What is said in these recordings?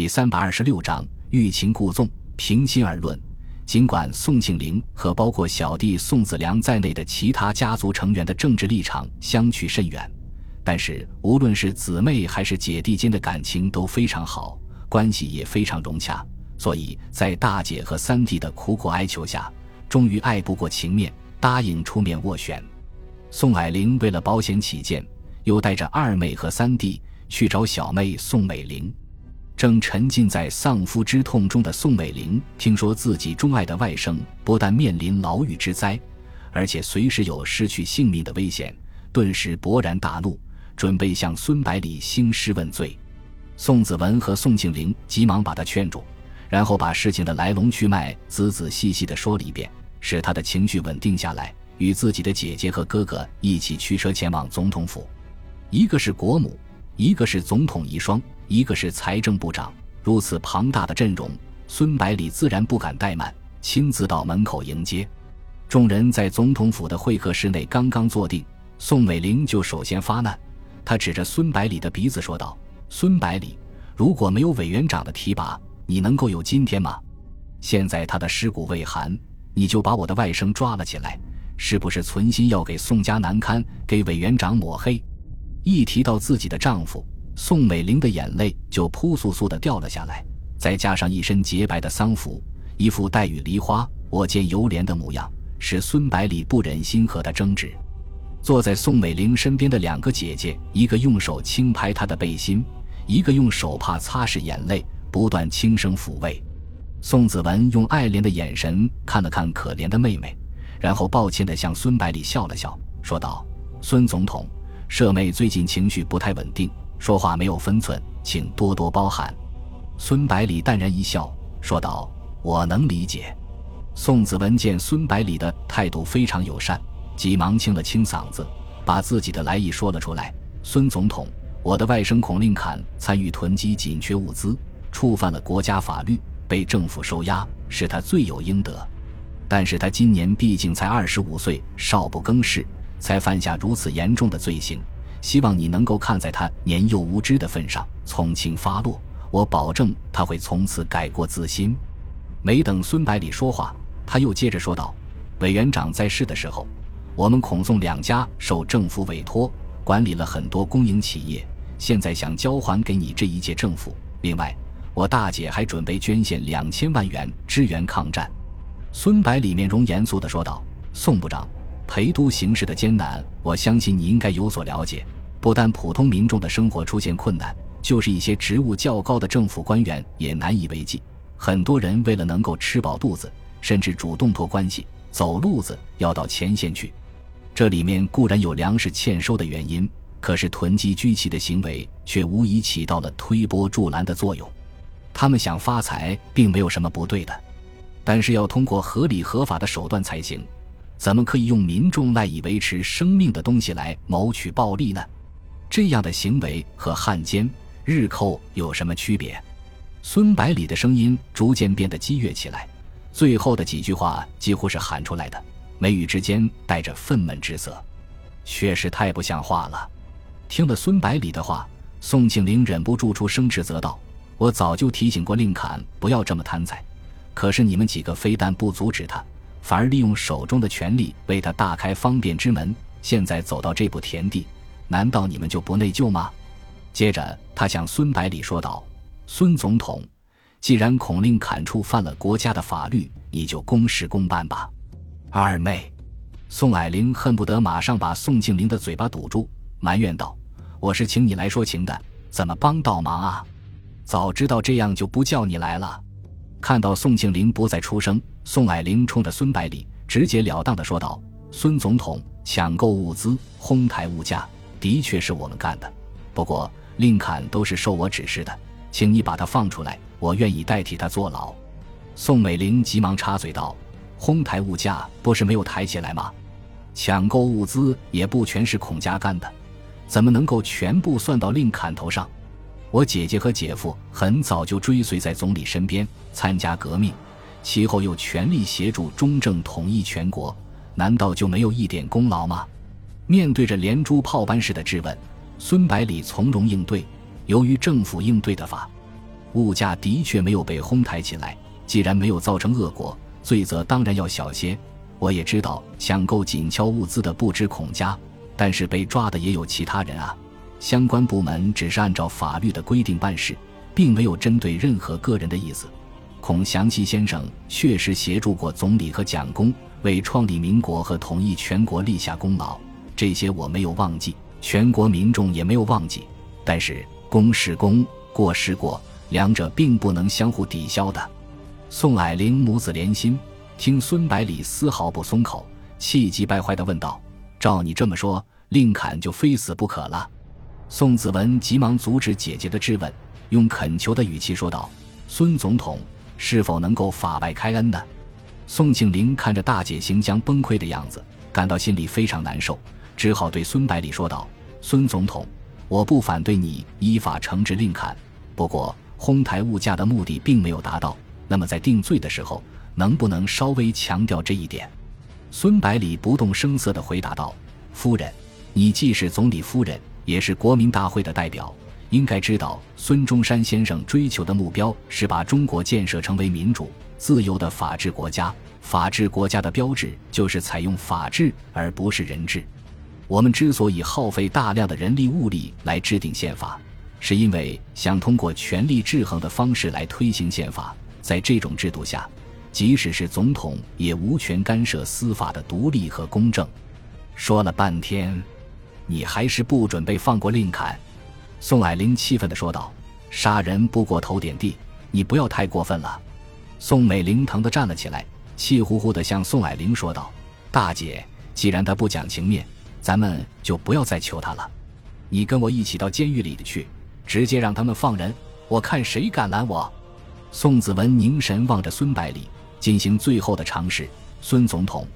第326章欲擒故纵。平心而论，尽管宋庆龄和包括小弟宋子良在内的其他家族成员的政治立场相去甚远，但是无论是姊妹还是姐弟间的感情都非常好，关系也非常融洽，所以在大姐和三弟的苦苦哀求下，终于爱不过情面，答应出面斡旋。宋霭龄为了保险起见，又带着二妹和三弟去找小妹宋美龄。正沉浸在丧夫之痛中的宋美龄，听说自己钟爱的外甥不但面临牢狱之灾，而且随时有失去性命的危险，顿时勃然大怒，准备向孙百里兴师问罪。宋子文和宋庆龄急忙把他劝住，然后把事情的来龙去脉仔仔细细地说了一遍，使他的情绪稳定下来，与自己的姐姐和哥哥一起驱车前往总统府。一个是国母，一个是总统遗孀，一个是财政部长，如此庞大的阵容，孙百里自然不敢怠慢，亲自到门口迎接。众人在总统府的会客室内刚刚坐定，宋美龄就首先发难，她指着孙百里的鼻子说道：“孙百里，如果没有委员长的提拔，你能够有今天吗？现在他的尸骨未寒，你就把我的外甥抓了起来，是不是存心要给宋家难堪，给委员长抹黑？”一提到自己的丈夫，宋美龄的眼泪就扑簌簌地掉了下来，再加上一身洁白的丧服，一副带雨梨花我见犹怜的模样，使孙百里不忍心和她争执。坐在宋美龄身边的两个姐姐，一个用手轻拍她的背心，一个用手帕擦拭眼泪，不断轻声抚慰。宋子文用爱怜的眼神看了看可怜的妹妹，然后抱歉地向孙百里笑了笑，说道：“孙总统，舍妹最近情绪不太稳定，说话没有分寸，请多多包涵。”孙百里淡然一笑，说道：“我能理解。”宋子文见孙百里的态度非常友善，急忙清了清嗓子，把自己的来意说了出来：“孙总统，我的外甥孔令侃参与囤积紧缺物资，触犯了国家法律，被政府收押，是他罪有应得。但是他今年毕竟才25岁，少不更事，才犯下如此严重的罪行，希望你能够看在他年幼无知的份上，从轻发落，我保证他会从此改过自新。”没等孙百里说话，他又接着说道：“委员长在世的时候，我们孔宋两家受政府委托，管理了很多公营企业，现在想交还给你这一届政府。另外，我大姐还准备捐献2000万元支援抗战。”孙百里面容严肃地说道：“宋部长，陪都形势的艰难，我相信你应该有所了解，不但普通民众的生活出现困难，就是一些职务较高的政府官员也难以为继，很多人为了能够吃饱肚子，甚至主动托关系走路子要到前线去。这里面固然有粮食欠收的原因，可是囤积居奇的行为却无疑起到了推波助澜的作用。他们想发财并没有什么不对的，但是要通过合理合法的手段才行，怎么可以用民众赖以维持生命的东西来谋取暴利呢？这样的行为和汉奸、日寇有什么区别？”孙百里的声音逐渐变得激越起来，最后的几句话几乎是喊出来的，眉宇之间带着愤懑之色，确实太不像话了。听了孙百里的话，宋庆龄忍不住出声斥责道：“我早就提醒过令侃不要这么贪财，可是你们几个非但不阻止他，反而利用手中的权力为他大开方便之门，现在走到这步田地，难道你们就不内疚吗？”接着他向孙百里说道：“孙总统，既然孔令侃触犯了国家的法律，你就公事公办吧。”二妹宋霭龄恨不得马上把宋庆龄的嘴巴堵住，埋怨道：“我是请你来说情的，怎么帮倒忙啊？早知道这样就不叫你来了。”看到宋庆龄不再出声，宋霭龄冲着孙百里直截了当地说道：“孙总统，抢购物资、哄抬物价的确是我们干的，不过令侃都是受我指示的，请你把他放出来，我愿意代替他坐牢。”宋美龄急忙插嘴道：“哄抬物价不是没有抬起来吗？抢购物资也不全是孔家干的，怎么能够全部算到令侃头上？我姐姐和姐夫很早就追随在总理身边参加革命，其后又全力协助中正统一全国，难道就没有一点功劳吗？”面对着连珠炮般似的质问，孙百里从容应对。由于政府应对的法物价的确没有被哄抬起来，既然没有造成恶果，罪责当然要小些。我也知道抢购紧俏物资的不止孔家，但是被抓的也有其他人啊。相关部门只是按照法律的规定办事，并没有针对任何个人的意思。孔祥熙先生确实协助过总理和蒋公，为创立民国和统一全国立下功劳，这些我没有忘记，全国民众也没有忘记。但是功是功，过是过，两者并不能相互抵消的。宋霭龄母子连心，听孙百里丝毫不松口，气急败坏地问道：“照你这么说，令侃就非死不可了？”宋子文急忙阻止姐姐的质问，用恳求的语气说道：“孙总统是否能够法外开恩呢？”宋庆龄看着大姐行将崩溃的样子，感到心里非常难受，只好对孙百里说道：“孙总统，我不反对你依法惩治令侃，不过哄抬物价的目的并没有达到，那么在定罪的时候能不能稍微强调这一点？”孙百里不动声色地回答道：“夫人，你既是总理夫人，也是国民大会的代表，应该知道孙中山先生追求的目标是把中国建设成为民主自由的法治国家，法治国家的标志就是采用法治而不是人治。我们之所以耗费大量的人力物力来制定宪法，是因为想通过权力制衡的方式来推行宪法。在这种制度下，即使是总统也无权干涉司法的独立和公正。”说了半天，你还是不准备放过令侃？宋霭龄气愤地说道：“杀人不过头点地，你不要太过分了。”宋美龄疼地站了起来，气呼呼地向宋霭龄说道：“大姐，既然他不讲情面，咱们就不要再求他了，你跟我一起到监狱里去，直接让他们放人，我看谁敢拦我。”宋子文凝神望着孙百里，进行最后的尝试：“孙总统，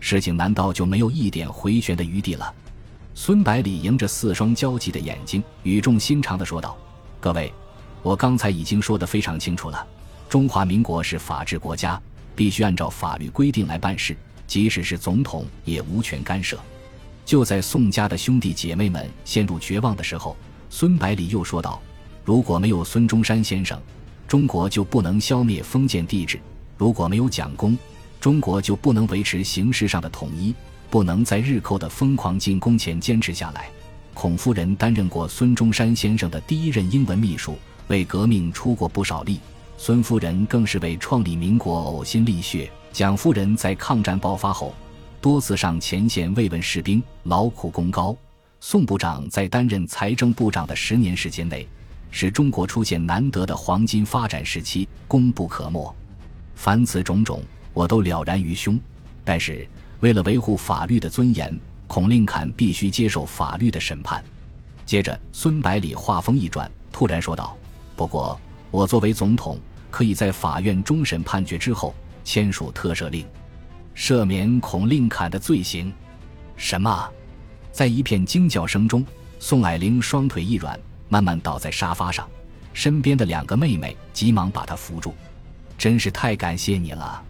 事情难道就没有一点回旋的余地了？”孙百里迎着四双焦急的眼睛，语重心长地说道：“各位，我刚才已经说得非常清楚了，中华民国是法治国家，必须按照法律规定来办事，即使是总统也无权干涉。”就在宋家的兄弟姐妹们陷入绝望的时候，孙百里又说道：“如果没有孙中山先生，中国就不能消灭封建帝制，如果没有蒋公，中国就不能维持形式上的统一，不能在日寇的疯狂进攻前坚持下来。孔夫人担任过孙中山先生的第一任英文秘书，为革命出过不少力，孙夫人更是为创立民国呕心沥血，蒋夫人在抗战爆发后多次上前线慰问士兵，劳苦功高。宋部长在担任财政部长的10年时间内，使中国出现难得的黄金发展时期，功不可没。凡此种种，我都了然于胸。但是，为了维护法律的尊严，孔令侃必须接受法律的审判。”接着，孙百里话锋一转，突然说道：“不过，我作为总统，可以在法院终审判决之后，签署特赦令，赦免孔令侃的罪行。”什么？在一片惊叫声中，宋霭龄双腿一软，慢慢倒在沙发上，身边的两个妹妹急忙把她扶住。“真是太感谢你了！”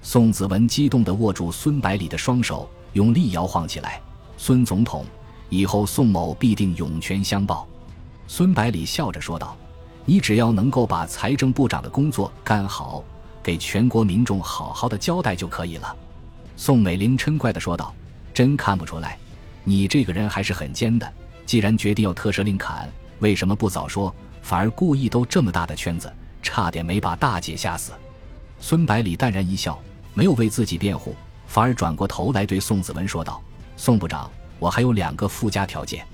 宋子文激动地握住孙百里的双手，用力摇晃起来：“孙总统，以后宋某必定涌泉相报。”孙百里笑着说道：“你只要能够把财政部长的工作干好，给全国民众好好的交代就可以了。”宋美龄嗔怪地说道：“真看不出来，你这个人还是很尖的，既然决定要特赦令侃，为什么不早说，反而故意兜这么大的圈子，差点没把大姐吓死。”孙百里淡然一笑，没有为自己辩护，反而转过头来对宋子文说道：“宋部长，我还有2个附加条件。”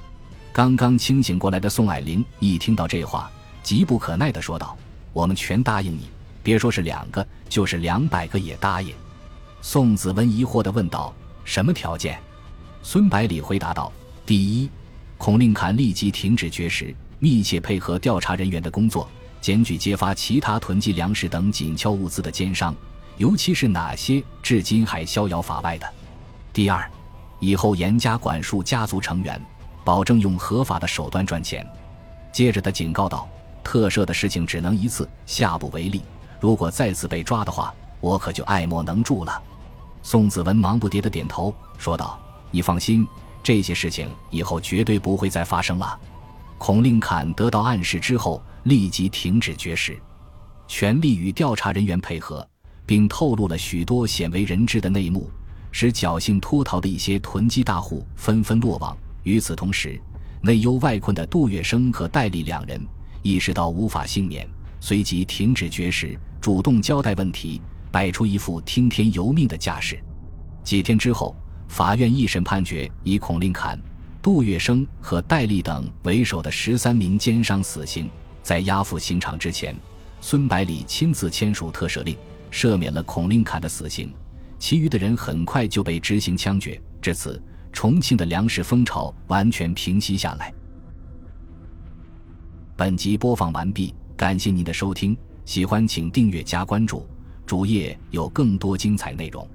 刚刚清醒过来的宋霭龄一听到这话，急不可耐地说道：“我们全答应你，别说是2个，就是200个也答应。”宋子文疑惑地问道：“什么条件？”孙百里回答道：“第一，孔令侃立即停止绝食，密切配合调查人员的工作，检举揭发其他囤积粮食等紧俏物资的奸商，尤其是哪些至今还逍遥法外的。第二，以后严加管束家族成员，保证用合法的手段赚钱。”接着他警告道：“特赦的事情只能一次，下不为例。如果再次被抓的话，我可就爱莫能助了。”宋子文忙不迭地点头说道：“你放心，这些事情以后绝对不会再发生了。”孔令侃得到暗示之后，立即停止绝食，全力与调查人员配合，并透露了许多鲜为人知的内幕，使侥幸脱逃的一些囤积大户纷纷落网。与此同时，内忧外困的杜月笙和戴笠两人意识到无法幸免，随即停止绝食，主动交代问题，摆出一副听天由命的架势。几天之后，法院一审判决以孔令侃、杜月笙和戴笠等为首的13名奸商死刑。在押赴刑场之前，孙百里亲自签署特赦令，赦免了孔令侃的死刑，其余的人很快就被执行枪决。至此，重庆的粮食风潮完全平息下来。本集播放完毕，感谢您的收听，喜欢请订阅加关注，主页有更多精彩内容。